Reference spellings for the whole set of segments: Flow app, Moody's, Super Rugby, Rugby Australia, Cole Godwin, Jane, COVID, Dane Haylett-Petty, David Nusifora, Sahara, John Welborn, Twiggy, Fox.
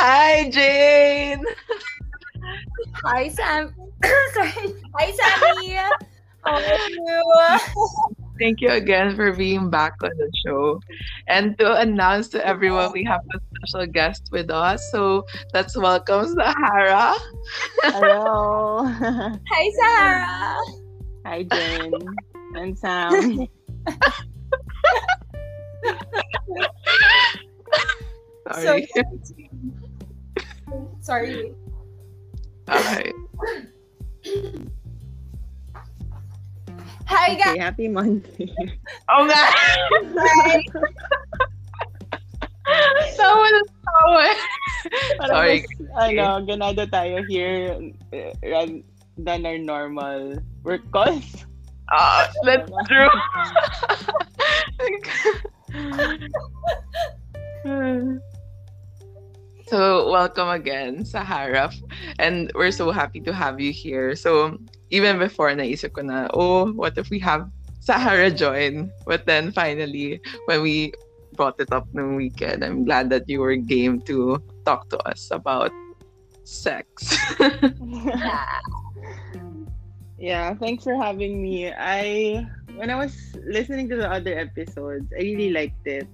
Hi, Jane! Hi, Sam. Sorry. Hi, Sammy! How are you? Thank you again for being back on the show. And to announce to everyone, we have a special guest with us. So let's welcome Sahara. Hello. Hi, Sahara. Hi, Jane. And Sam. Sorry. Sorry. All right. Hi, guys. Okay, happy Monday. Oh, God. Hi. Tawa. Sorry. Ano, ganado tayo here than our normal work calls. That's true. So, welcome again, Sahara. And we're so happy to have you here. So, even before, naisip ko na, oh, what if we have Sahara join? But then, finally, when we brought it up noong weekend, I'm glad that you were game to talk to us about sex. Yeah, thanks for having me. When I was listening to the other episodes, I really liked it.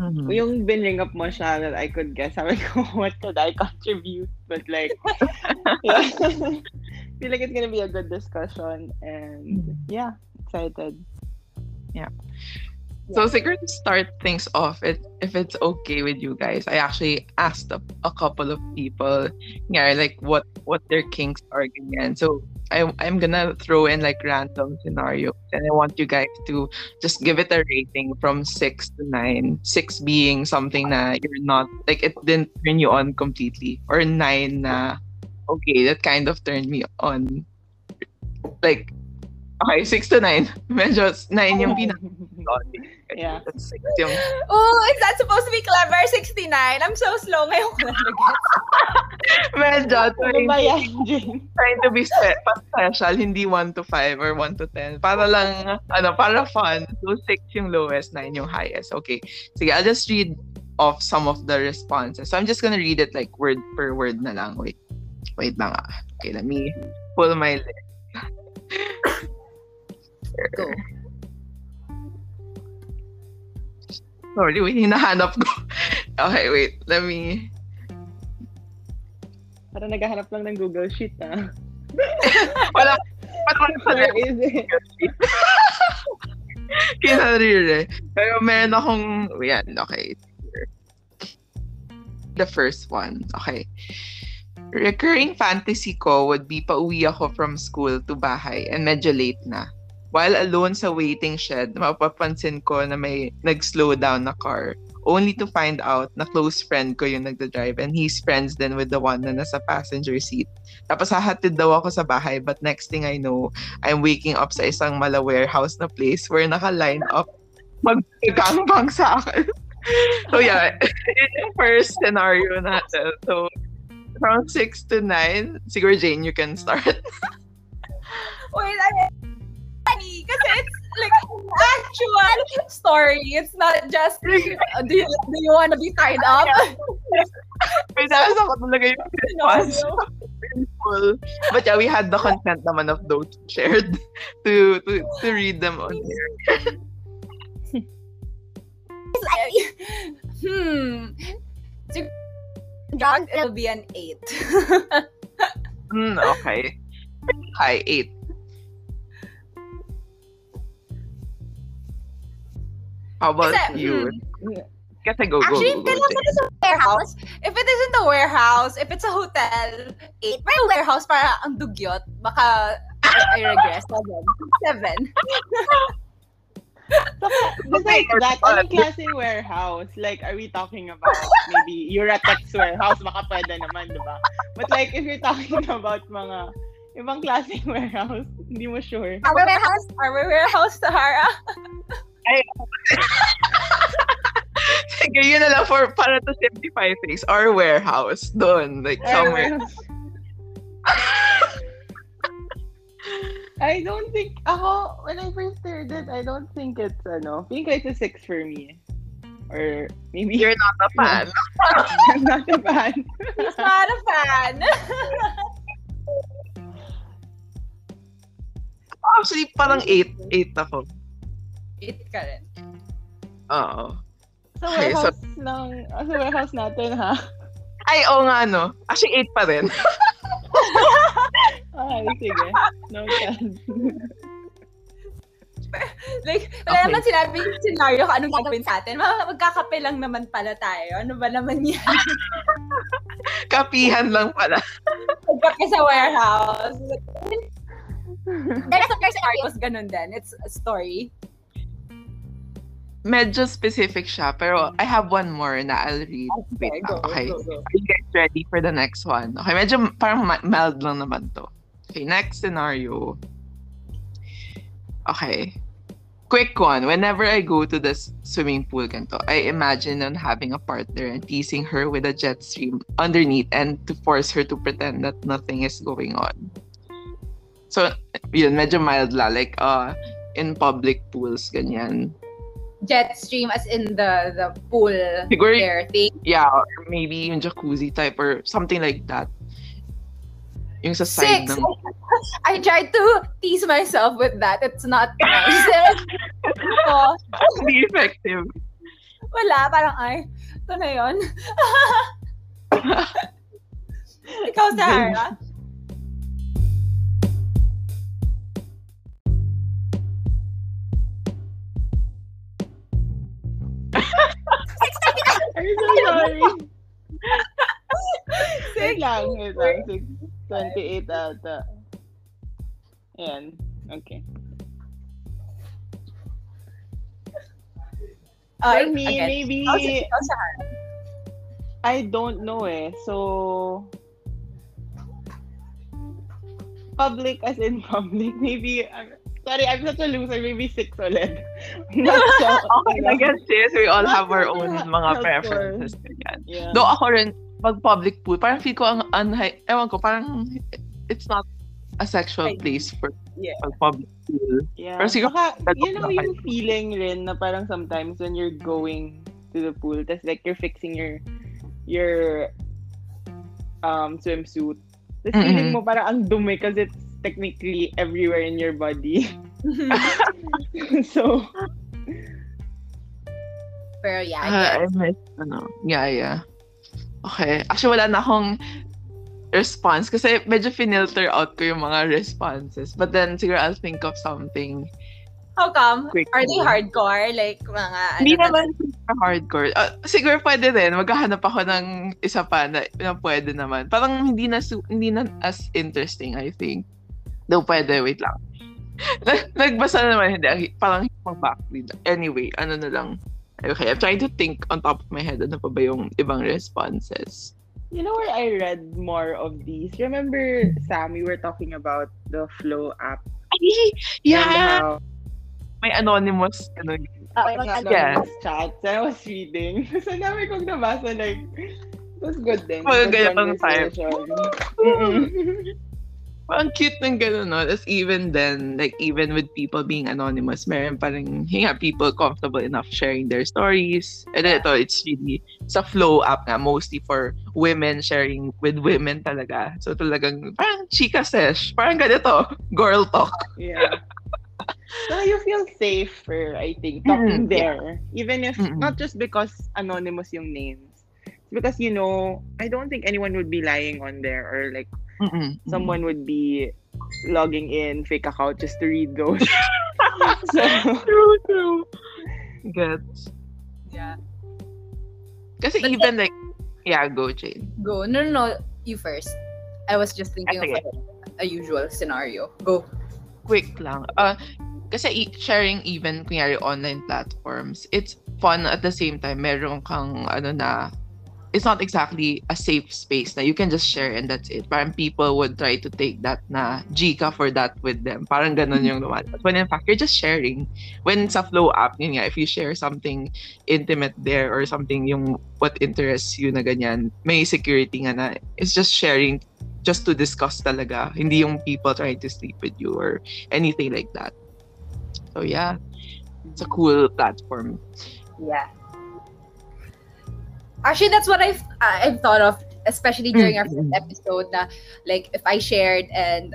Mm-hmm. Yung binring up mo siya that I could guess, sabi ko, what could I contribute? But like, yeah. I feel like it's gonna be a good discussion, and yeah, excited. Yeah. So, Sigrid, to start things off, if it's okay with you guys, I actually asked a couple of people, yeah, like what their kinks are again. So I'm gonna throw in like random scenarios, and I want you guys to just give it a rating from 6 to 9. 6 being something that you're not like, it didn't turn you on completely, or 9 na okay, that kind of turned me on. Like, okay, 6 to 9. Medyo 9 yung pinaka. Yeah. Oh, is that supposed to be clever? 69. I'm so slow ngayon. Medyo trying to be special, hindi 1 to 5 or 1 to 10. Para lang, para fun. So, 6 yung lowest, 9 yung highest. Okay. Sige, I'll just read off some of the responses. So, I'm just gonna read it like word per word na lang. Wait lang ah. Okay, let me pull my list. Go. Sorry, wait, hinahanap ko. Okay, wait, let me... Parang naghahanap lang ng Google Sheet, ah. Wala. Where is it? Kinarire. Pero meron akong... Yan, okay. The first one, okay. Recurring fantasy ko would be pauwi ako from school to bahay and medyo late na. While alone sa waiting shed, mapapansin ko na may nag-slow down na car, only to find out na close friend ko yung nagda-drive, and he's friends then with the one na nasa passenger seat. Tapos hahatid daw ako sa bahay, but next thing I know, I'm waking up sa isang mala-warehouse na place where naka-line up mag-gangbang sa akin. So yeah, it's the first scenario natin. So from 6 to 9, siguro Jane, you can start. Wait, kasi it's like an actual story. It's not just do you want to be tied up? Wait, sabi sa ko talaga yung response. But yeah, we had the consent naman of those shared to read them on here. Drunk, it'll be an 8. Okay. Hi, 8. How about you? Kasi go. Actually, if it's a warehouse, if it isn't a warehouse, if it's a hotel, 8. May warehouse para ang dugyot. Baka I regress. 7. Just like that, anong klaseng warehouse? Like, are we talking about maybe Euratex warehouse? Baka pwede naman, diba? But like, if you're talking about mga ibang klaseng warehouse, hindi mo sure. Our warehouse, Sahara? Ay, sige, yun na lang for para to simplify things. Our warehouse, doon, like somewhere. I don't think, when I first heard it, I don't think it's, I think it's a 6 for me. Or maybe you're not a fan. I'm not a fan. He's not a fan. Actually, parang 8 ako. 8 ka rin? Oo. Sa warehouse, sa warehouse natin, ha? Ay, oo nga, no? Actually, 8 pa rin. Ay, sige. No chance. Like, wala okay. Naman sinabi yung scenario kung anong gagawin sa atin. Magkakape lang naman pala tayo. Ano ba naman yan? Kapihan lang pala. Magkape sa warehouse. There's some scenarios ganun din. It's a story. Medyo specific siya, pero I have one more na I'll read. Okay, go. Are you guys ready for the next one? Okay, medyo parang mild lang naman to. Okay, next scenario. Okay. Quick one. Whenever I go to the swimming pool, ganito, I imagine on having a partner and teasing her with a jet stream underneath and to force her to pretend that nothing is going on. So, yun, medyo mild la. Like, in public pools, ganyan. Jet stream as in the pool siguro, there thing? Yeah, or maybe yung jacuzzi type or something like that. Yung sa side ng... I tried to tease myself with that. It's not nice. Be effective. Wala, parang ay, ito na yun. Ikaw, Sahara. I'm so sorry. Wait lang. 28 ata. Ayan. Okay. Maybe... I don't know eh. So... Public as in public. Maybe... Sorry, I'm such a loser. Maybe 6 ulit. Not so, okay, I guess yes, we all have our own mga preferences. Yeah. Though ako rin, pag public pool, parang feel ko ang ewan ko, parang it's not a sexual place for public pool. Yeah. Pero siguro, baka, you know yung feeling rin na parang sometimes when you're going to the pool, that's like you're fixing your swimsuit. The feeling mo parang ang dumi kasi it's technically everywhere in your body. So pero yeah, I miss ano. Yeah. Okay. Actually, wala na akong response kasi medyo finilter out ko yung mga responses. But then siguro I'll think of something. How come? Quickly. Are they hardcore? Like mga hindi naman hardcore. Siguro pwede din. Maghahanap ako ng isa pa na pwede naman. Parang hindi na as interesting, I think. Though pwede, wait lang. Nagbasa naman, hindi. Parang mag-backread. Anyway, ano na lang. Okay, I'm trying to think on top of my head. Ano pa ba yung ibang responses? You know where I read more of these? Remember, Sam, we were talking about the Flow app. Yeah! May anonymous, anonymous chats. I was reading. So, dami kong nabasa, like, it was good din. Well, ganyan time. Ang cute ng gano'n, no? As even then, like, even with people being anonymous, meron parang, people comfortable enough sharing their stories. And then ito, it's really, sa Flow app nga, mostly for women, sharing with women talaga. So talagang, parang chika sesh. Parang ganito, girl talk. Yeah. So you feel safer, I think, talking there. Even if, not just because anonymous yung names. It's because, you know, I don't think anyone would be lying on there or like, someone would be logging in fake account just to read those. So, true. Gets. Yeah. Kasi but even like, yeah, go Jane. Go. No, you first. I was just thinking of a usual scenario. Go. Quick lang. Kasi sharing even kunyari online platforms, it's fun at the same time. Meron kang it's not exactly a safe space na you can just share and that's it. Parang people would try to take that na Gika for that with them. Parang ganun yung lumalabas. When in fact, you're just sharing. When sa Flow app, yun nga, if you share something intimate there or something yung what interests you na ganyan, may security nga na. It's just sharing just to discuss talaga. Hindi yung people trying to sleep with you or anything like that. So yeah, it's a cool platform. Yeah. Actually, that's what I've thought of, especially during our first episode. Na like if I shared and,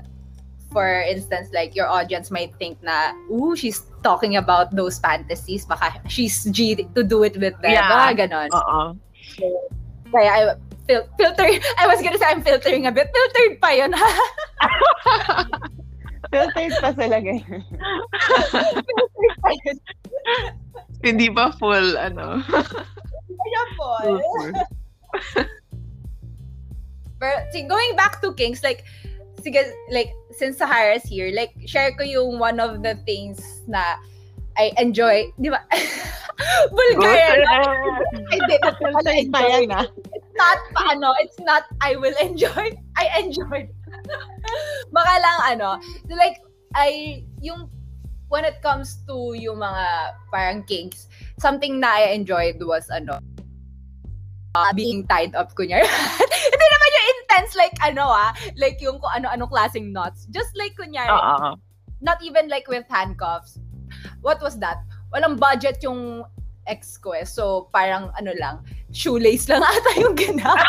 for instance, like your audience might think na, ooh, she's talking about those fantasies. Baka she's G to do it with them. Yeah. Baka ganon. So, kaya I filter. I was gonna say I'm filtering a bit. Filtered pa yun. Filtered pa sila ganyan. Filtered pa yun. Hindi pa full, ano. Kaya full. But see, going back to kinks, like, sige, like, since Sahara's here, like, share ko yung one of the things na I enjoy. Di ba? Bulgaria. It's not paano. It's not I will enjoy. I enjoyed. Baka lang ano. So, like, I, yung, when it comes to yung mga parang kinks, something na I enjoyed was ano, being tied up, kunyari. Hindi naman yung intense, like, ano like yung kung ano-ano klaseng knots. Just like, kunyari, not even like with handcuffs. What was that? Walang budget yung ex ko eh. So, parang ano lang, shoelace lang ata yung ginagawa.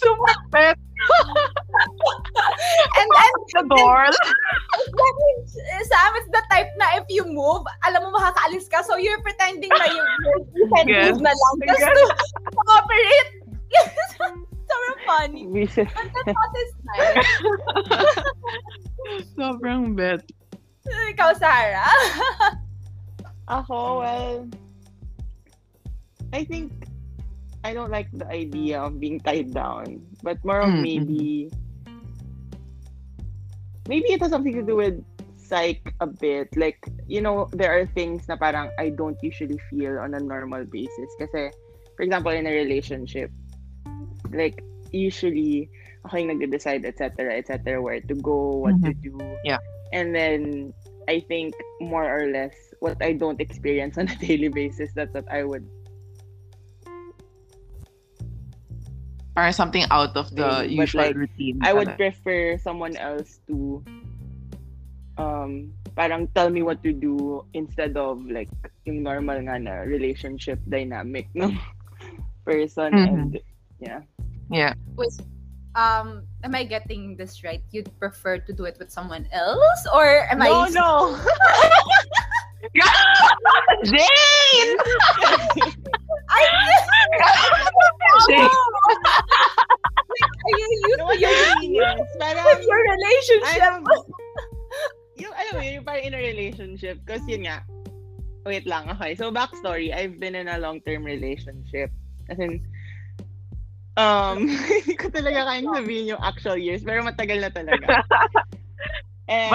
Sumapit! And then, the ball. Sa amin, it's the type na if you move, alam mo makakaalis ka, so you're pretending na you can move na lang just to cooperate. Sobrang funny. But the thought is nice. Sobrang bet. Ikaw, Sarah? Ako, well, I think I don't like the idea of being tied down, but more of maybe it has something to do with psych a bit. Like, you know, there are things na parang I don't usually feel on a normal basis. Kasi, for example, in a relationship, like, usually, ako yung nag-decide, etc., where to go, what to do. Yeah. And then, I think, more or less, what I don't experience on a daily basis, that's what I would... Or something out of the usual, like, routine. I would prefer someone else to parang tell me what to do instead of like yung normal nga na relationship dynamic ng person. And yeah. Wait, am I getting this right? You'd prefer to do it with someone else, or am I? No. Jane! With your relationship. Yung, alam mo, yung parang in a relationship. Because yun nga. Wait lang. Okay. So, backstory. I've been in a long-term relationship. As in, hindi ko talaga kayang sabihin yung actual years. Pero matagal na talaga. And...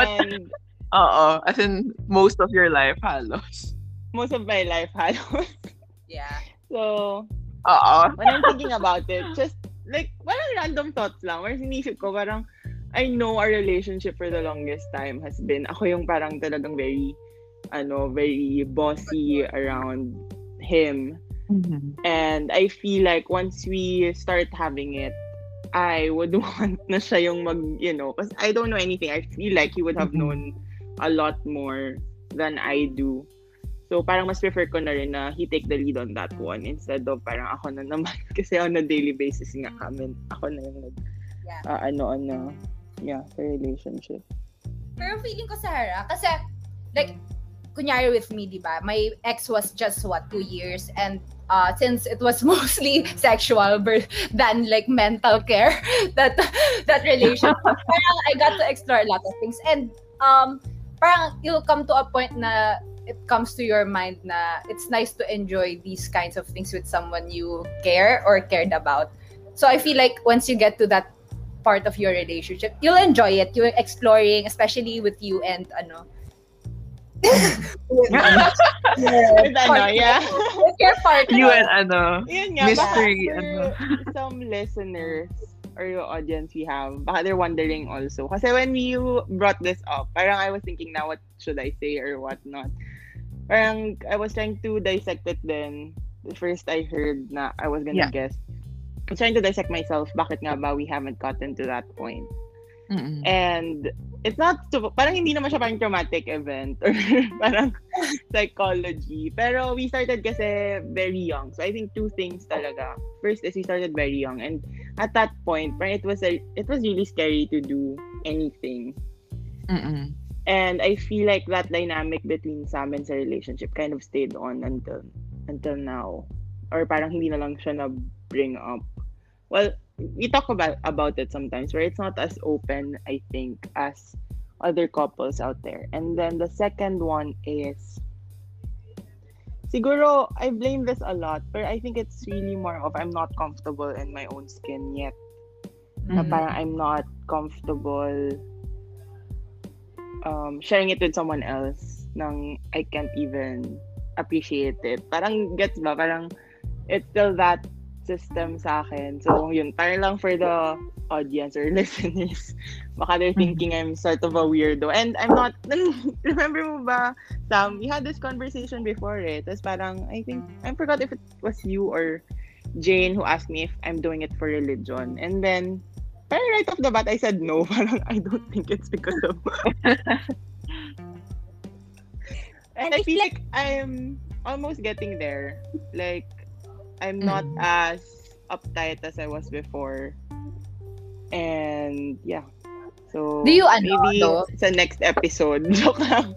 But, as in, most of your life, halos. Most of my life, halos. Yeah. So, when I'm thinking about it, just, like, parang random thoughts lang. Whereas inisip ko, parang, I know our relationship for the longest time has been, ako yung parang talagang very bossy around him. Mm-hmm. And I feel like once we start having it, I would want na siya yung because I don't know anything. I feel like he would have known a lot more than I do. So, parang mas prefer ko na rin na he take the lead on that one instead of parang ako na naman. Kasi on a daily basis nga kami, ako na yung sa relationship. Pero feeling ko, Sarah, kasi, like, kunyari with me, di ba? My ex was just, 2 years? And since it was mostly sexual than, like, mental care, that relationship, parang I got to explore a lot of things. And, parang you'll come to a point na it comes to your mind na it's nice to enjoy these kinds of things with someone you care or cared about. So I feel like once you get to that part of your relationship, you'll enjoy it. You're exploring, especially with you and with your partner. You and mystery. Some listeners or your audience we have, baka they're wondering also. Kasi when you brought this up, parang I was thinking now what should I say or what not. Parang I was trying to dissect it then. The first I heard na I was gonna guess. I'm trying to dissect myself, bakit nga ba we haven't gotten to that point. Mm-mm. And it's not, parang hindi naman siya parang traumatic event or parang psychology. Pero we started kasi very young. So I think two things talaga. First is we started very young. And at that point, parang it was really scary to do anything. Mm-mm. And I feel like that dynamic between Sam and sa relationship kind of stayed on until now. Or parang hindi na lang siya na bring up. Well, we talk about it sometimes where it's not as open, I think, as other couples out there. And then the second one is, siguro, I blame this a lot, but I think it's really more of I'm not comfortable in my own skin yet. Mm-hmm. Na parang I'm not comfortable sharing it with someone else nang I can't even appreciate it. Parang gets ba? Parang it's still that system sa akin. So yun, para lang for the audience or listeners, baka they're thinking I'm sort of a weirdo. And I'm not, remember mo ba, Sam, we had this conversation before eh. Tapos parang, I think, I forgot if it was you or Jane who asked me if I'm doing it for religion. And then, parang right off the bat, I said no. Parang, I don't think it's because of... And I feel like I'm almost getting there. Like, I'm not as uptight as I was before. And yeah. So do you maybe sa next episode. Joke lang.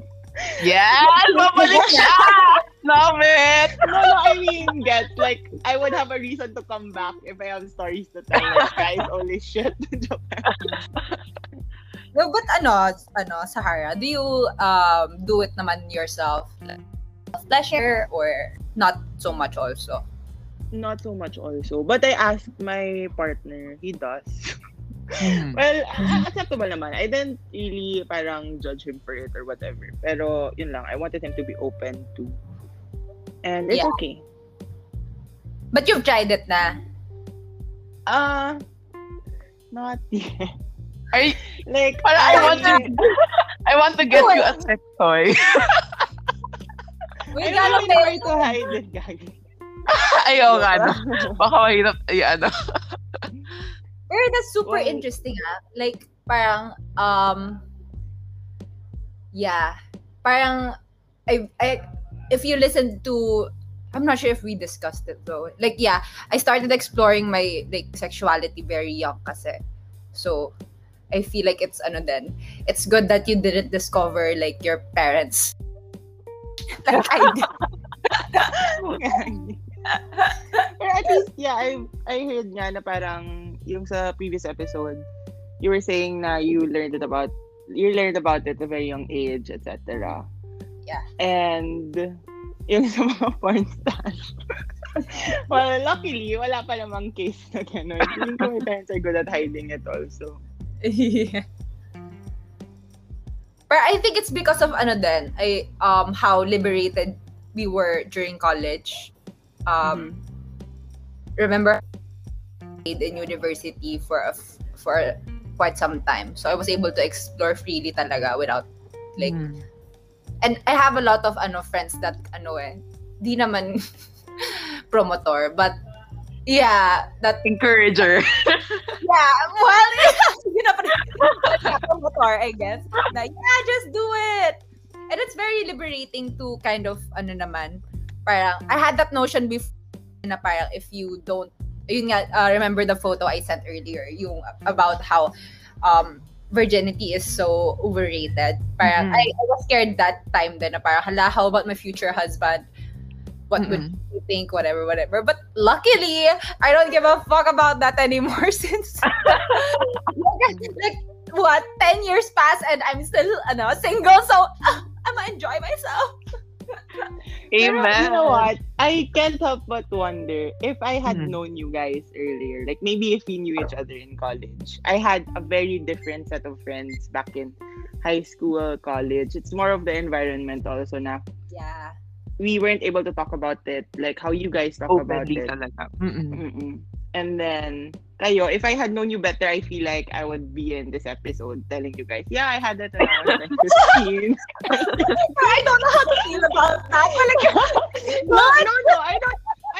Yes! Babalik siya! Love it! No, I mean, get, like, I would have a reason to come back if I have stories to tell. Like, guys, holy shit. Joke lang. No, but Sahara, do you do it naman yourself? Like, pleasure or not so much also? Not so much also. But I asked my partner. He does. Well, acceptable naman. I didn't really parang judge him for it or whatever. Pero yun lang. I wanted him to be open to. And it's okay. But you've tried it na? Not yet. Like, I want to get you a sex toy. We gotta pay to hide it, gagi. Ayaw nga, no? Baka mahirap, ano. Pero that's super interesting, ah. Like, parang, yeah. Parang, I, if you listen to, I'm not sure if we discussed it, though. Like, yeah, I started exploring my, like, sexuality very young kasi. So, I feel like it's, it's good that you didn't discover, like, your parents. Like, I did. Pero at least, yeah, I heard nga na parang yung sa previous episode, you were saying na you learned about it at a very young age, etc. Yeah. And yung sa mga porn stars. Well, luckily, wala pa namang case na gano'n. Yung my parents are good at hiding it also. Yeah. But I think it's because of how liberated we were during college. Remember, I stayed in university for quite some time, so I was able to explore freely talaga without like. And I have a lot of friends that di naman promotor, but yeah, that encourager. Yeah, well, promotor, I guess. Like, yeah, just do it, and it's very liberating to kind of Parang, I had that notion before na parang if you don't, yun nga, remember the photo I sent earlier, yung about how virginity is so overrated. Parang, I was scared that time din na parang, hala, how about my future husband? What would you think? Whatever. But luckily, I don't give a fuck about that anymore since, like, what, 10 years passed and I'm still, single, so I'm gonna enjoy myself. Amen. Pero, you know what? I can't help but wonder if I had known you guys earlier, like maybe if we knew each other in college. I had a very different set of friends back in high school, college. It's more of the environment also na. Yeah. We weren't able to talk about it, like how you guys talk about it. And then, kayo, if I had known you better, I feel like I would be in this episode telling you guys, yeah, I had that when I was like 15. I don't know how to feel about that. No, I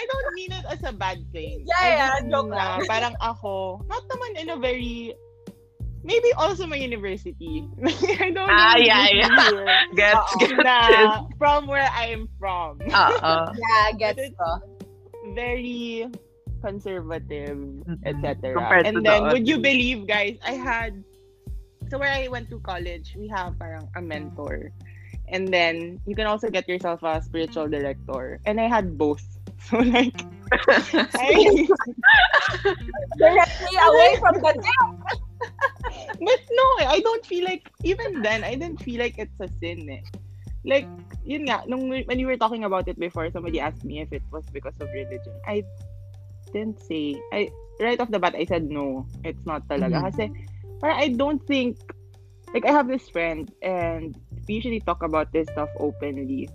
don't mean it as a bad thing. Yeah, joke lang. Parang ako, not naman in a very Maybe also my university. I don't know. Gets from where I'm from. Yeah, gets ko. Very conservative, etc. And then, would you believe, guys, I had... So where I went to college, we have parang a mentor. And then, you can also get yourself a spiritual director. And I had both. So like... Directly away from the death. But no, I don't feel like, even then, I didn't feel like it's a sin. Eh. Like, yun nga, when you were talking about it before, somebody asked me if it was because of religion. I didn't say. Right off the bat, I said no. It's not talaga. Mm-hmm. Kasi, parang I don't think, like, I have this friend, and we usually talk about this stuff openly.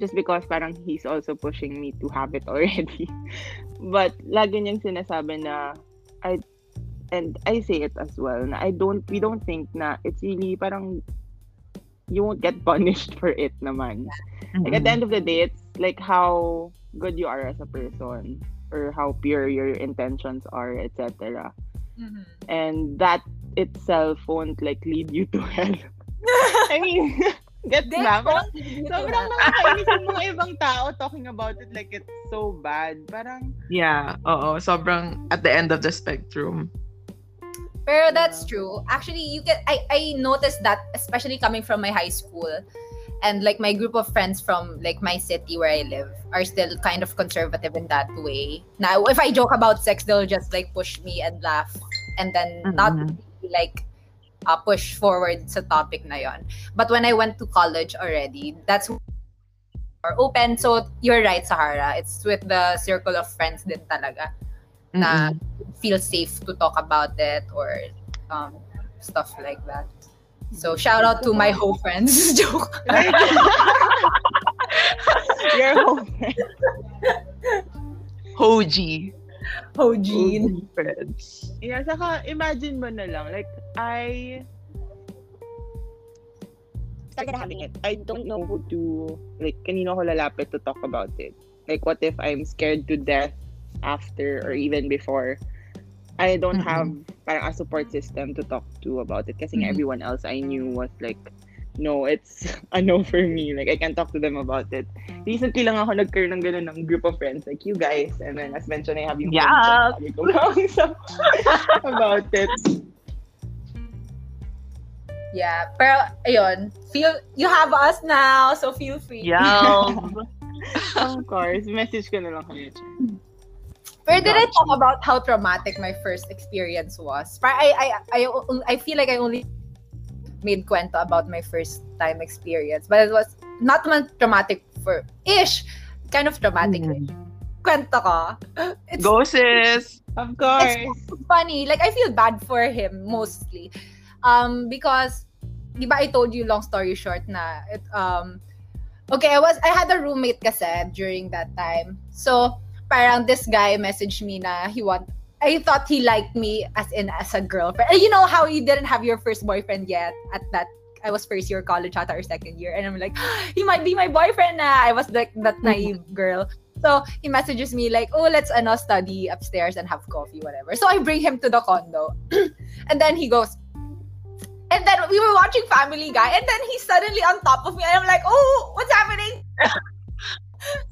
Just because parang he's also pushing me to have it already. But, lagi niyang sinasabi na, I say it as well. We don't think na it's really parang you won't get punished for it naman. Mm-hmm. Like at the end of the day, it's like how good you are as a person or how pure your intentions are, etc. Mm-hmm. And that itself won't like lead you to hell. I mean, gets na. Sobrang nakakainis yung mga ibang tao talking about it like it's so bad. Parang yeah, oo, sobrang at the end of the spectrum. Pero that's true. Actually, you can I noticed that especially coming from my high school, and like my group of friends from like my city where I live are still kind of conservative in that way. Now, if I joke about sex, they'll just like push me and laugh, and then not like push forward sa topic na yon. But when I went to college already, that's more open. So you're right, Sahara. It's with the circle of friends din talaga. Na feel safe to talk about it or stuff like that. So shout out to my whole friends. Joke. Your whole friends. Hoji. Hoji friends. Yeah, saka imagine mo na lang. Like, I started having it. I don't know who to, like, kanino ko lalapit to talk about it. Like, what if I'm scared to death after or even before? I don't have parang a support system to talk to about it kasi everyone else I knew was like, no, it's a no for me, like I can't talk to them about it. Recently lang ako nagkaroon ng ganun ng group of friends like you guys, and then as mentioned I have yung friends about it. Yeah, pero ayun, feel you have us now, so feel free. Yeah. Of course, message ko na lang kami. Where did I talk about how traumatic my first experience was? I feel like I only made kwento about my first time experience, but it was not traumatic for ish, kind of traumatic. Kwento ko. Go sis. Of course. It's funny. Like I feel bad for him mostly, because di ba I told you long story short na it, okay, I had a roommate kasi during that time, so. Parang this guy messaged me na I thought he liked me as a girlfriend. You know how you didn't have your first boyfriend yet at that, I was first year college at our second year, and I'm like, he might be my boyfriend na. I was like that naive girl. So he messages me like, oh, let's study upstairs and have coffee, whatever. So I bring him to the condo. And then he goes, and then we were watching Family Guy, and then he's suddenly on top of me, and I'm like, oh, what's happening?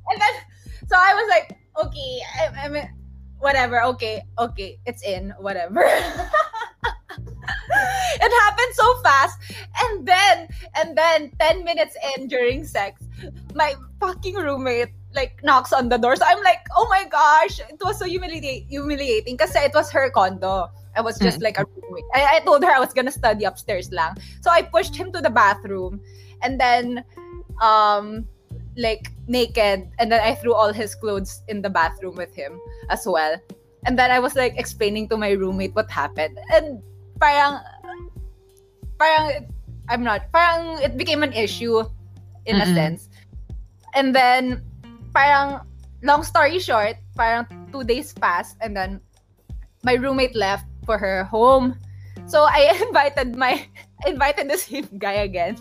And then, so I was like, okay, I mean, whatever, okay, it's in, whatever. It happened so fast. And then 10 minutes in during sex, my fucking roommate like knocks on the door. So I'm like, oh my gosh, it was so humiliating kasi it was her condo. I was just like a roommate. I told her I was gonna study upstairs lang. So I pushed him to the bathroom, and then like naked, and then I threw all his clothes in the bathroom with him as well. And then I was like explaining to my roommate what happened, and parang it became an issue in a sense. And then parang long story short, parang 2 days passed, and then my roommate left for her home. So I invited this hip guy again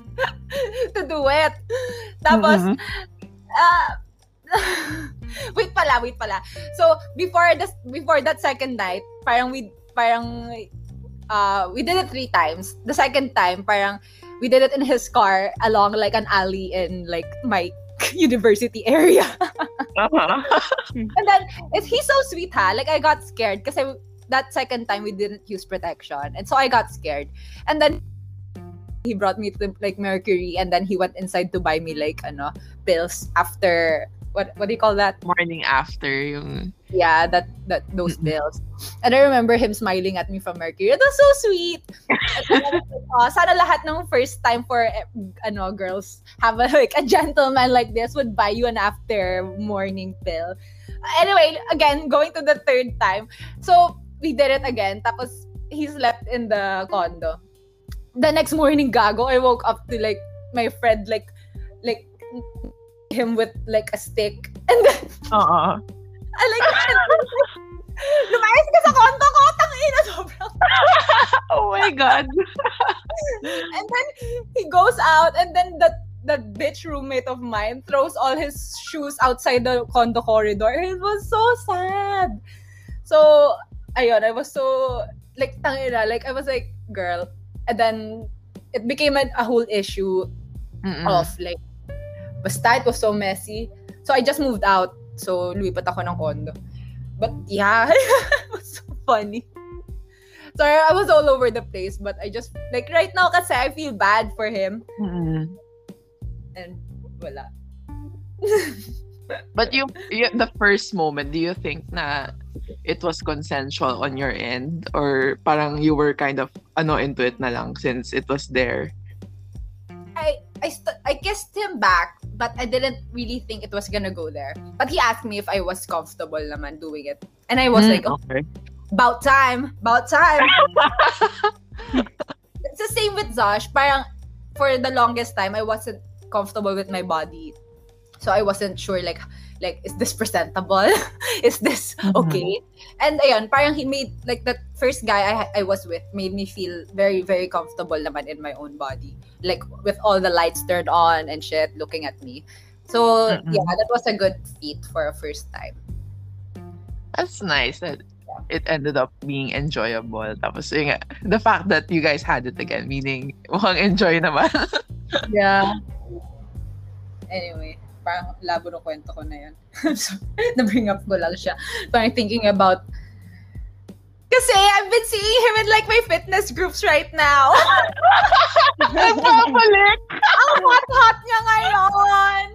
to do it. Tapos, wait pala. So before that second night, parang we did it 3 times. The second time, parang we did it in his car along like an alley in like my university area. And then he's so sweet, ha? Like I got scared because that second time we didn't use protection, and so I got scared. And then he brought me to like Mercury, and then he went inside to buy me like pills after. What do you call that? Morning after yung... Yeah, that those bills. And I remember him smiling at me from Mercury. That's so sweet. Sana lahat ng first time for girls have a gentleman like this would buy you an after morning pill. Anyway, again, going to the third time. So we did it again. Tapos he slept in the condo. The next morning, gago, I woke up to like my friend like him with like a stick, and then I like lumayas ka sa konto ko, tangina, sobrang oh my god. And then he goes out, and then that bitch roommate of mine throws all his shoes outside the condo corridor. It was so sad. So ayun, I was so like, tangina, like I was like, girl. And then it became a whole issue of like, basta, it was so messy. So I just moved out. So lumipat ako ng condo. But yeah, it was so funny. So I was all over the place. But I just, like right now kasi I feel bad for him. Mm-hmm. And wala. But you, the first moment, do you think na it was consensual on your end? Or parang you were kind of into it na lang since it was there? I kissed him back, but I didn't really think it was gonna go there. But he asked me if I was comfortable naman doing it. And I was like, okay. About time. It's the same with Zosh. Parang for the longest time, I wasn't comfortable with my body. So I wasn't sure like is this presentable? Is this okay? And ayun, parang he made like that first guy I was with made me feel very very comfortable naman in my own body. Like with all the lights turned on and shit looking at me. So yeah, that was a good feat for a first time. That's nice that it ended up being enjoyable. Tapos yung, the fact that you guys had it again, meaning mukhang enjoy naman. Yeah. Anyway. Parang labo ng kwento ko na yun. So, na-bring up ko lang siya. Parang thinking about... Kasi I've been seeing him in like my fitness groups right now. Ang pabalik! Ang hot-hot niya ngayon!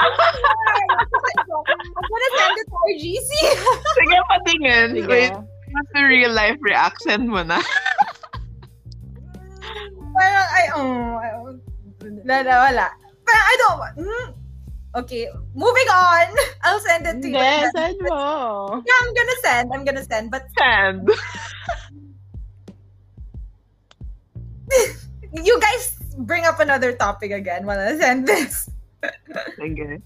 I'm gonna send it to our GC. Sige, patingin. Sige. Wait, what's the real-life reaction mo na? Parang, wala. Parang, I don't want... Okay, moving on. I'll send it to you. Yes, I know. Yeah, I'm gonna send. But send. You guys bring up another topic again when I send this. Okay.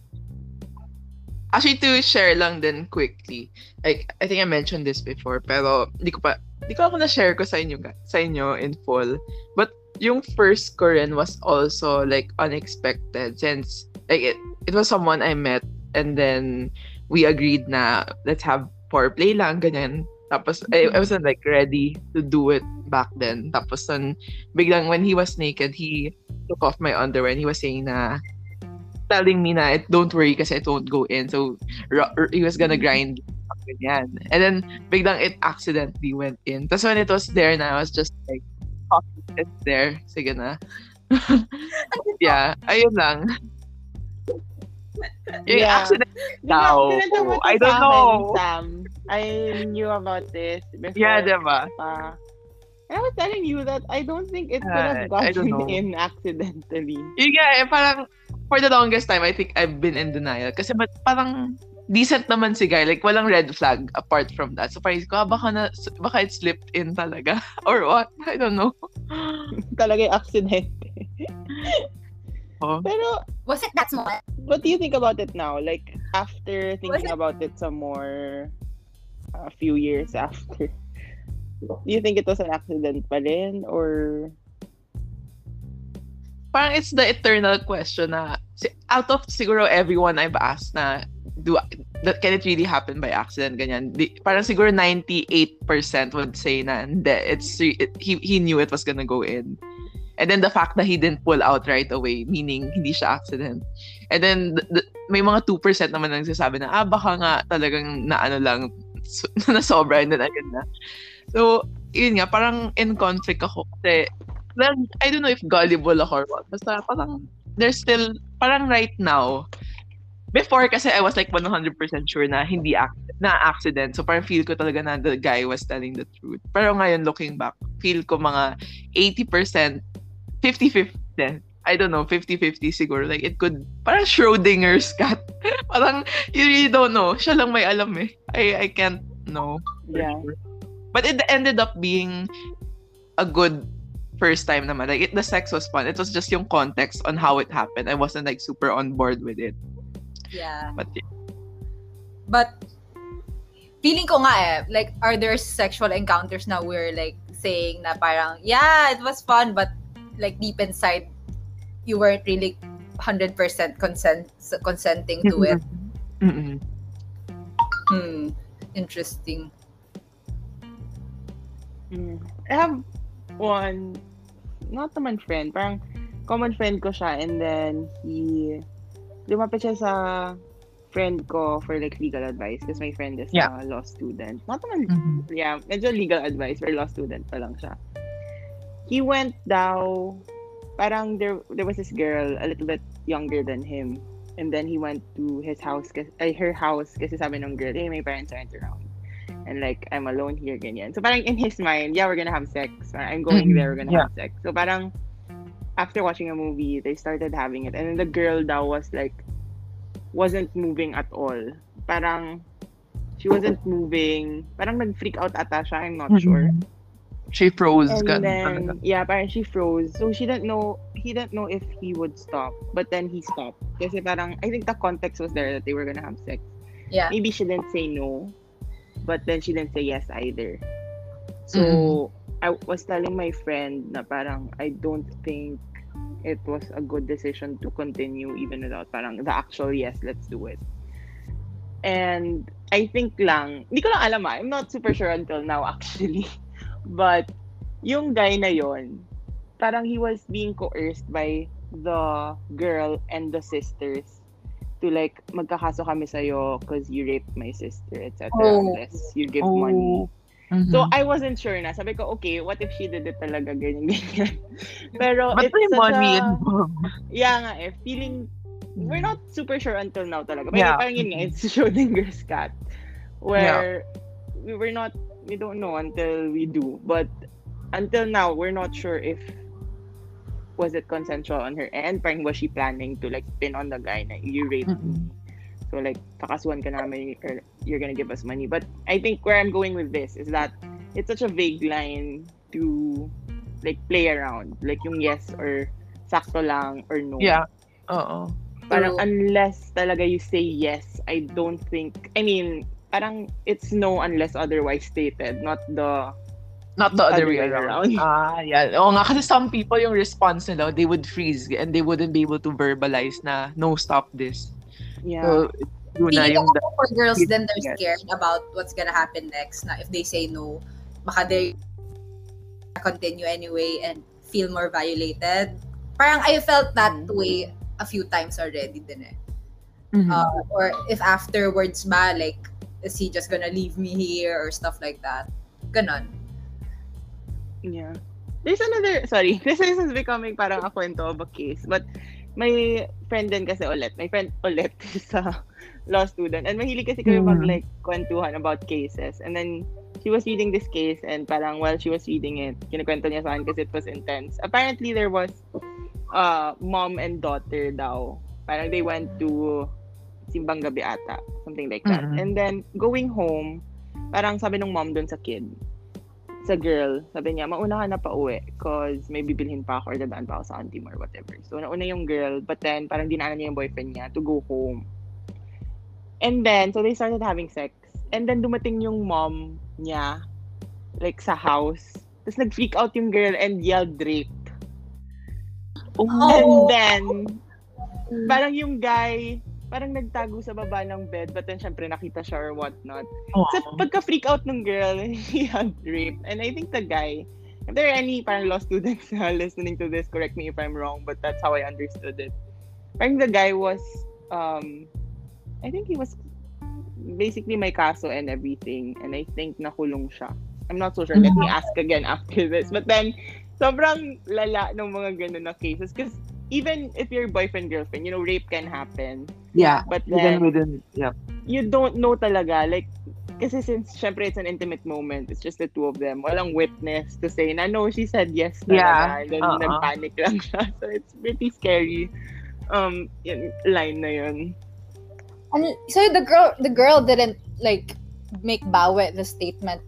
Actually, to share lang din quickly. Like, I think I mentioned this before, pero di ko na-share ko sa inyo in full. But yung first ko rin was also like unexpected since like it was someone I met, and then we agreed na let's have foreplay lang, ganyan. Tapos, I wasn't like ready to do it back then. Tapos, biglang when he was naked, he took off my underwear and he was saying na, telling me na, don't worry kasi it won't go in. So, he was gonna grind up, ganyan. And then, biglang it accidentally went in. Tapos, when it was there na, I was just like, oh, it's there. Sige na. Yeah, ayun lang. Yeah. Accident. Now, I don't know. Sam, I knew about this before. Yeah, diba? I was telling you that I don't think it could have gotten in accidentally. Yeah, parang for the longest time, I think I've been in denial. Kasi parang decent naman si guy. Like, walang red flag apart from that. So, parang ko, baka it slipped in talaga. Or what? I don't know. Talaga yung accident. Pero, was it that small? What do you think about it now? Like, after thinking about it some more, a few years after, do you think it was an accident pa rin? Or... Parang it's the eternal question na, out of siguro everyone I've asked na, that can it really happen by accident? Ganyan. Parang siguro 98% would say na he knew it was gonna go in. And then the fact that he didn't pull out right away, meaning hindi siya accident. And then may mga 2% naman nagsasabi na baka nga talagang naano lang na sobra and then agad na. So, yun nga, parang in conflict ako kasi then, I don't know if gullible ako or what. Basta parang there's still parang right now. Before kasi I was like 100% sure na hindi na accident. So parang feel ko talaga na the guy was telling the truth. Pero ngayon looking back, feel ko mga 80%, 50-50. I don't know, 50-50 siguro. Like it could, parang Schrodinger's cat. Parang you really don't know. Siya lang may alam eh. I can't know. Yeah. Sure. But it ended up being a good first time naman. Like the sex was fun. It was just yung context on how it happened. I wasn't like super on board with it. Yeah. But feeling ko nga eh, like are there sexual encounters na we're like saying na parang yeah, it was fun but like deep inside you weren't really 100% consenting to it. Mm-hmm. Interesting. I have one not naman friend, parang common friend ko siya and then he lumapit siya sa friend ko for like legal advice because my friend is a law student. Not naman, yeah, medyo legal advice for law student pa lang siya. He went daw, parang there was this girl a little bit younger than him. And then he went to his house, her house kasi sabi ng girl, hey, my parents aren't around. And like, I'm alone here, ganyan. So parang in his mind, yeah, we're gonna have sex. I'm going there, we're gonna have sex. So parang, after watching a movie, they started having it. And then the girl daw was like, wasn't moving at all. Parang, she wasn't moving. Parang nag-freak out ata siya, I'm not sure. She froze. And then, yeah, parang she froze. So she didn't know, he didn't know if he would stop. But then he stopped. Kasi parang, I think the context was there that they were gonna have sex. Yeah. Maybe she didn't say no. But then she didn't say yes either. So, I was telling my friend na parang I don't think it was a good decision to continue even without parang the actual yes, let's do it. And I think lang, hindi ko lang alam I'm not super sure until now actually. But yung guy na yon, parang he was being coerced by the girl and the sisters to like, magkakaso kami sa'yo because you raped my sister, etc. Unless you give money. Mm-hmm. So, I wasn't sure na. Sabi ko, okay, what if she did it talaga, ganyan-ganyan? Pero, but it's such a... Yeah nga eh, feeling... We're not super sure until now talaga. But yeah. Parang yun nga, it's Schrodinger's cat. Where we don't know until we do. But, until now, we're not sure if was it consensual on her end. Parang was she planning to like pin on the guy na you raped me. So like, kakasuhan ka namin or you're gonna give us money. But I think where I'm going with this is that it's such a vague line to like play around. Like yung yes or sakto lang or no. Yeah. Uh-oh. Parang unless talaga you say yes, I don't think, I mean, parang it's no unless otherwise stated. Not the other way around. Yeah. Oo nga, kasi some people yung response nila, they would freeze and they wouldn't be able to verbalize na no, stop this. Yeah. So, for girls, then they're scared about what's gonna happen next. Na if they say no, baka they continue anyway and feel more violated. Parang I felt that way a few times already, din eh. Or if afterwards ba, like, is he just gonna leave me here or stuff like that? Ganon. Yeah. This is becoming parang a kwento of a case, but. My friend din kasi ulit. My friend ulit is a law student. And mahilig kasi kami mag like kwentuhan about cases. And then she was reading this case and parang while she was reading it, kinukwento niya sa akin kasi it was intense. Apparently there was mom and daughter daw. Parang they went to simbang gabi ata. Something like that. And then going home, parang sabi ng mom dun sa kid. Sa girl, sabi niya, mauna ka na pa uwi because may bibilhin pa ako or dadaan pa ako sa auntie mo or whatever. So, nauna yung girl, but then, parang dinaanan niya yung boyfriend niya to go home. And then, so they started having sex. And then, dumating yung mom niya, like, sa house. Tapos, nag-freak out yung girl and yelled rape. Oh. And then, parang yung guy, parang nagtago sa baba ng bed, but then syempre nakita siya or whatnot. Oh. So pagka-freak out ng girl, he had rape. And I think the guy, if there are any parang law students listening to this, correct me if I'm wrong, but that's how I understood it. Parang the guy was, I think he was basically may kaso and everything. And I think nakulong siya. I'm not so sure. Let me ask again after this. But then, sobrang lala ng mga ganun na cases. Because even if you're boyfriend-girlfriend, you know, rape can happen. Yeah. But then, you don't know talaga. Like, kasi since, syempre, it's an intimate moment. It's just the two of them. Walang witness to say na, no, she said yes talaga. Yeah. And then, nagpanic lang siya. So, it's pretty scary. Yun, line na yun. And so the girl didn't like make bawi the statement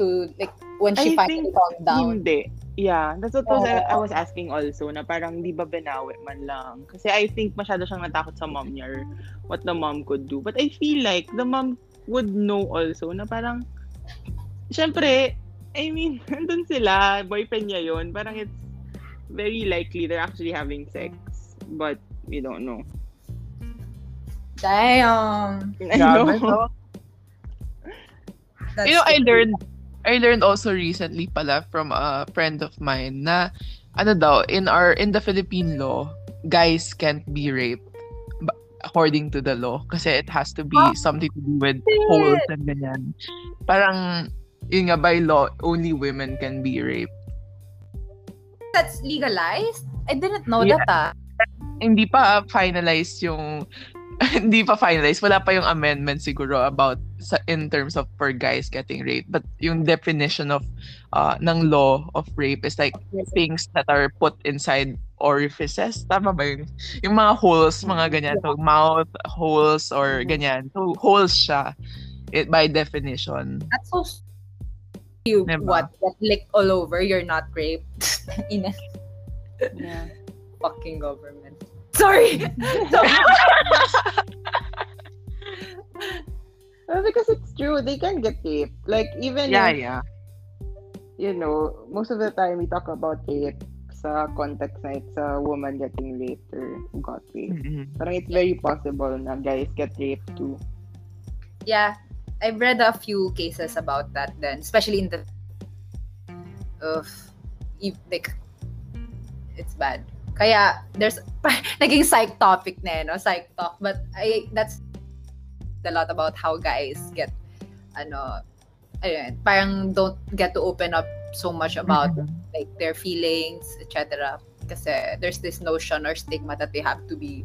to like when she finally calmed down. Hindi. Yeah, that's what I was asking also na parang di ba binawi man lang. Kasi I think masyado siyang natakot sa mom niya or what the mom could do. But I feel like the mom would know also na parang syempre, I mean, andun sila, boyfriend niya yun. Parang it's very likely they're actually having sex. But we don't know. Damn. You know, I learned also recently pala from a friend of mine na ano daw in the Philippine law, guys can't be raped according to the law kasi it has to be something to do with holes and ganyan. Parang yun nga, by law only women can be raped. That's legalized? I didn't know that. Hindi pa finalized yung wala pa yung amendment siguro about in terms of for guys getting raped, but yung definition of ng law of rape is like things that are put inside orifices, tama ba yun? Yung mga holes, mga ganyan, so mouth holes or ganyan, so holes siya it by definition. That's so you diba? What get licked all over, you're not raped. Yeah, fucking government. Sorry. Because it's true, they can get raped. Like even if, you know, most of the time we talk about rape sa context na it's a woman getting raped or got raped. Mm-hmm. Parang it's very possible na guys get raped too. Yeah, I've read a few cases about that then, especially in the like it's bad. Kaya there's naging psych topic na no, psych talk, but that's a lot about how guys get parang don't get to open up so much about like their feelings, etc. Kasi there's this notion or stigma that they have to be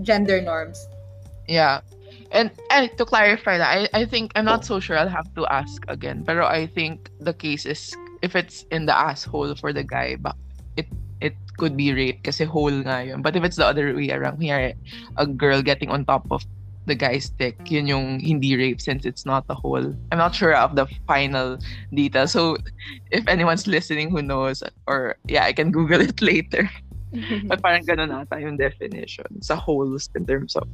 gender norms. Yeah. And to clarify that, I think I'm not so sure, I'll have to ask again. Pero I think the case is if it's in the asshole for the guy, it could be rape kasi hole nga yun. But if it's the other way around, here a girl getting on top of the guy's dick, yun yung hindi rape since it's not a hole. I'm not sure of the final detail. So if anyone's listening who knows, or yeah, I can Google it later. But parang ganun nata yung definition sa holes in terms of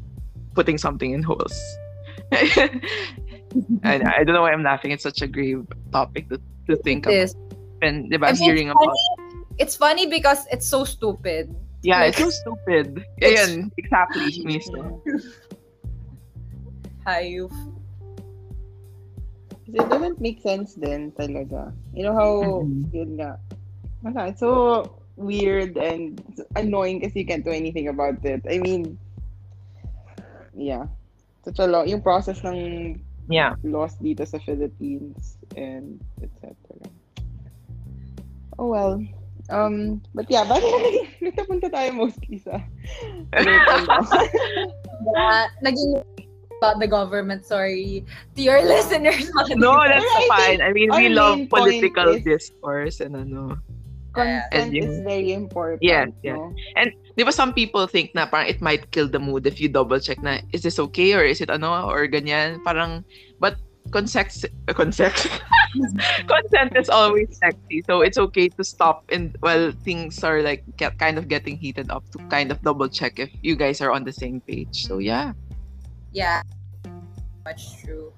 putting something in holes. And I don't know why I'm laughing. It's such a grave topic to think about. And diba, hearing about. It's funny because it's so stupid. Yeah, like, it's so stupid. Ayan, exactly. Mismo. Hayuf. It doesn't make sense then talaga. You know how, yun nga. It's so weird and annoying kasi you can't do anything about it. I mean, yeah. Such a lot. Yung process ng laws dito sa Philippines and etc. Oh well. But yeah, bakit nagpunta tayo mostly sa naging about the government, sorry. To your listeners. No, that's fine. I mean, we love political discourse and ano. Consent is very important. Yeah. No? And di ba some people think na parang it might kill the mood if you double check na is this okay or is it ano or ganyan, parang but consent is always sexy, so it's okay to stop and while things are like kind of getting heated up to kind of double check if you guys are on the same page. So yeah, much true.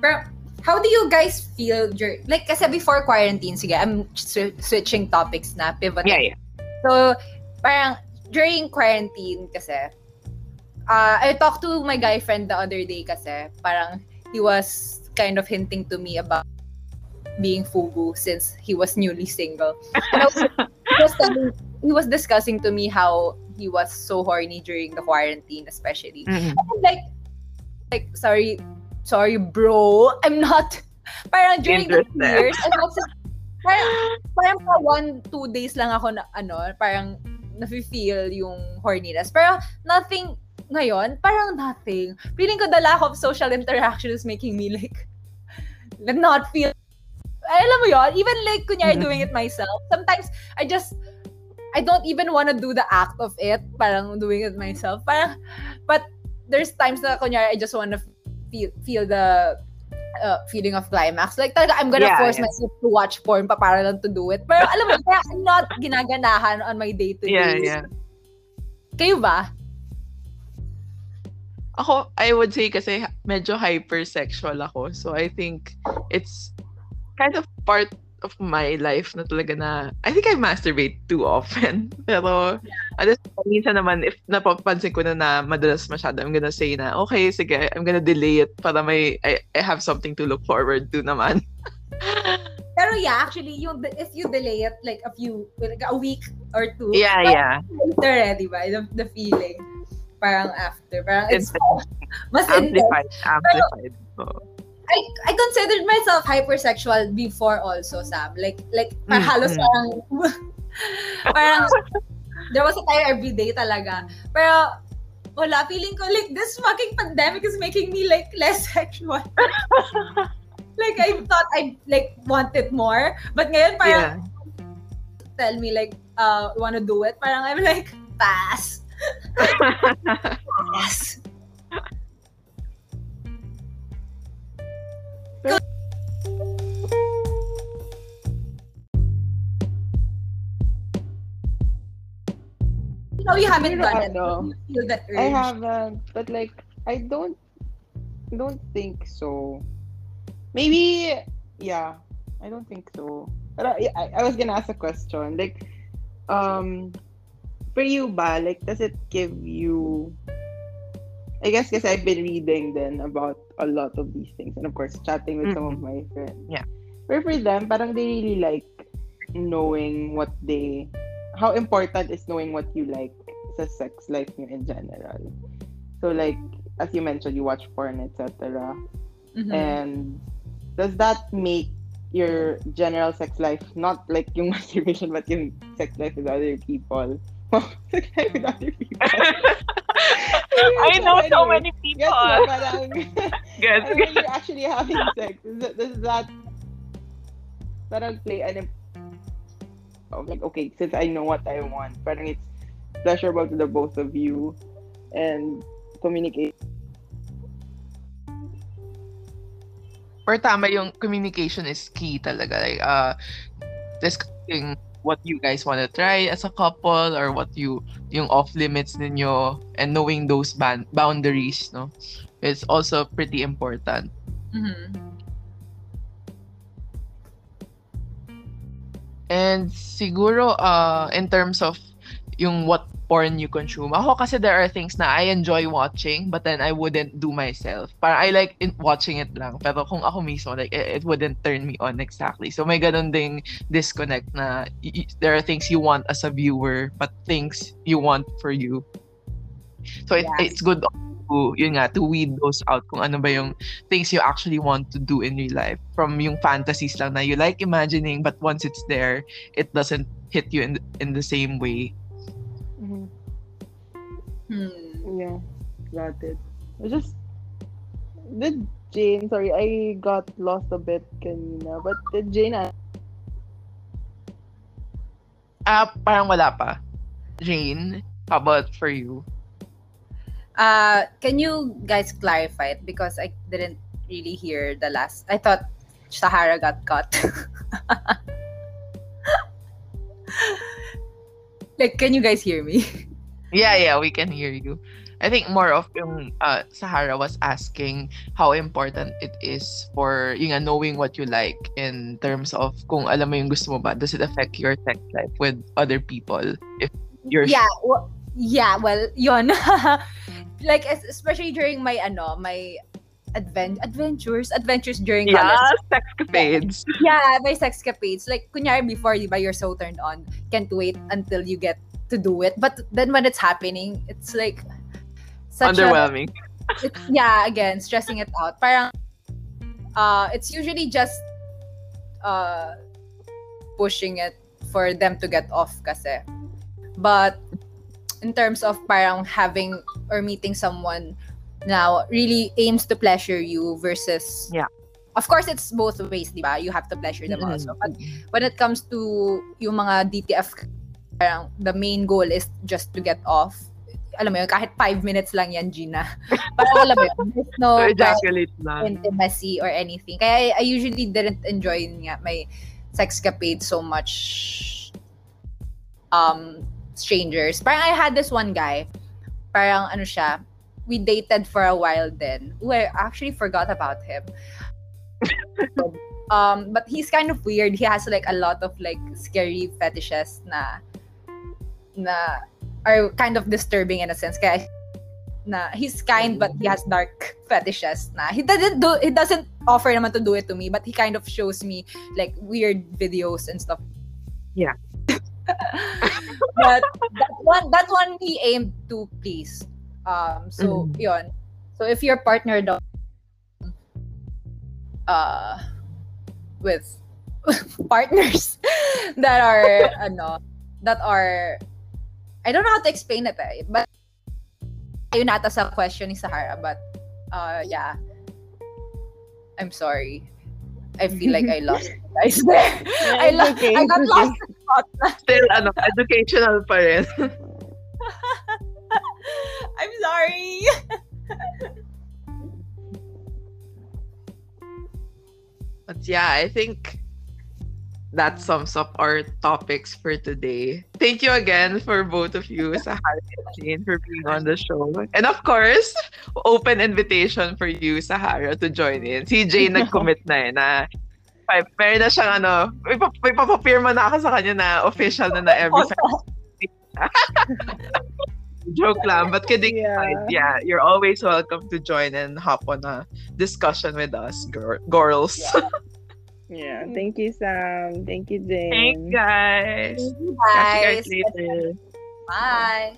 Pero how do you guys feel during, like, kasi before quarantine, sige, I'm switching topics na, pivoting. Yeah. So, parang during quarantine kasi, I talked to my guy friend the other day kasi parang he was kind of hinting to me about being FUBU since he was newly single. And I was telling, he was discussing to me how he was so horny during the quarantine especially. Mm-hmm. I was like, sorry bro, I'm not, parang during the years, I was like, parang 1-2 days lang ako na, parang nafe-feel yung horniness. Pero nothing, ngayon, parang nothing. Feeling ko the lack of social interaction is making me like, not feel, alam mo yon, even like, kunyari doing it myself, sometimes I don't even want to do the act of it, parang doing it myself. Parang, but there's times na kunyari, I just want to feel the feeling of climax. Like, talaga, I'm gonna force myself to watch porn pa para lang to do it. Pero alam mo, parang I'm not ginaganahan on my day-to-day. Yeah. Kayo ba? Ako, I would say kasi medyo hypersexual ako. So, I think it's kind of part of my life na talaga na, I think I masturbate too often. Pero, minsan naman, if napapansin ko na madalas masyado, I'm gonna say na, okay, sige, I'm gonna delay it para may, I have something to look forward to naman. Pero yeah, actually, if you delay it like a week or two, it's already, ba? The feeling. Parang after. Parang it's mas amplified. Pero, I considered myself hypersexual before also, Sam. Like halos parang there was a time every day talaga. Pero wala, feeling ko like this fucking pandemic is making me like less sexual. Like I thought I like want it more. But ngayon parang tell me like wanna do it. Parang I'm like pass. Yes. No, you haven't done it. You feel that urge. I haven't, but like I don't think so. Maybe I don't think so. But I was gonna ask a question. Like for you ba, like, does it give you, I guess because I've been reading then about a lot of these things and of course chatting with some of my friends. Yeah. But for them, parang they really like knowing how important is knowing what you like sa sex life nyo in general. So like, as you mentioned, you watch porn, etc. Mm-hmm. And does that make your general sex life, not like yung masturbation, but yung sex life with other people, with other people. I know so many people. Yes. When you're actually having sex, does that parang play an like okay, since I know what I want, parang it's pleasurable to the both of you and communicate. Or tama yung communication is key talaga. Like discussing what you guys want to try as a couple or what yung off-limits ninyo and knowing those boundaries, no? It's also pretty important. Mm-hmm. And siguro, in terms of yung what porn you consume, ako kasi there are things na I enjoy watching but then I wouldn't do myself. Parang I like watching it lang pero kung ako mismo, like, it wouldn't turn me on exactly. So may ganun ding disconnect na there are things you want as a viewer but things you want for you. So it's good to weed those out kung ano ba yung things you actually want to do in your life from yung fantasies lang na you like imagining but once it's there, it doesn't hit you in the same way. Mm-hmm. Yeah, got it. I got lost a bit kanina, but did Jane parang wala pa. Jane, how about for you? Can you guys clarify it because I didn't really hear the last. I thought Sahara got cut. Like, can you guys hear me? Yeah, we can hear you. I think more of yung Sahara was asking how important it is for yung knowing what you like in terms of kung alam mo yung gusto mo ba, does it affect your sex life with other people if you're well yon. Like especially during my my adventures during college. Sexcapades. Yeah, my sexcapades. Like kunyari before, diba, you're so turned on, can't wait until you get to do it. But then when it's happening, it's like such underwhelming. Again, stressing it out. Parang it's usually just pushing it for them to get off kasi. But in terms of parang having or meeting someone now really aims to pleasure you versus of course it's both ways, diba? You have to pleasure them also, but when it comes to yung mga DTF, parang the main goal is just to get off. Alam mo yun, kahit 5 minutes lang yan, Gina, parang alam mo yun, there's no intimacy or anything. Kaya I usually didn't enjoy my sexcapade so much strangers. Parang I had this one guy, parang ano siya, we dated for a while then. Ooh, I actually forgot about him. But he's kind of weird. He has like a lot of like scary fetishes na are kind of disturbing in a sense. Kaya na he's kind but he has dark fetishes na. He doesn't offer naman to do it to me, but he kind of shows me like weird videos and stuff. Yeah. But that one he aimed to please. Yun. So if your partner does with partners that are I don't know how to explain it, but ayun ata sa question ni Sahara, but I'm sorry. I feel like I lost you guys there. Yeah, I got lost in thought. Still educational pa rin. I'm sorry. But yeah, I think that sums up our topics for today. Thank you again for both of you, Sahara and Jane, for being on the show. And of course, open invitation for you, Sahara, to join in. Si Jane nag-commit na eh, na meron na siyang may papapirma na ako sa kanya na official na every time. Joke lang, but kidding aside, you're always welcome to join and hop on a discussion with us, girls. Yeah. Thank you, Sam. Thank you, Jane. Thanks, guys. Thank you, guys. Catch you guys later. Bye.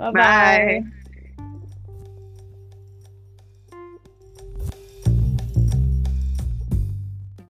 Bye. Bye.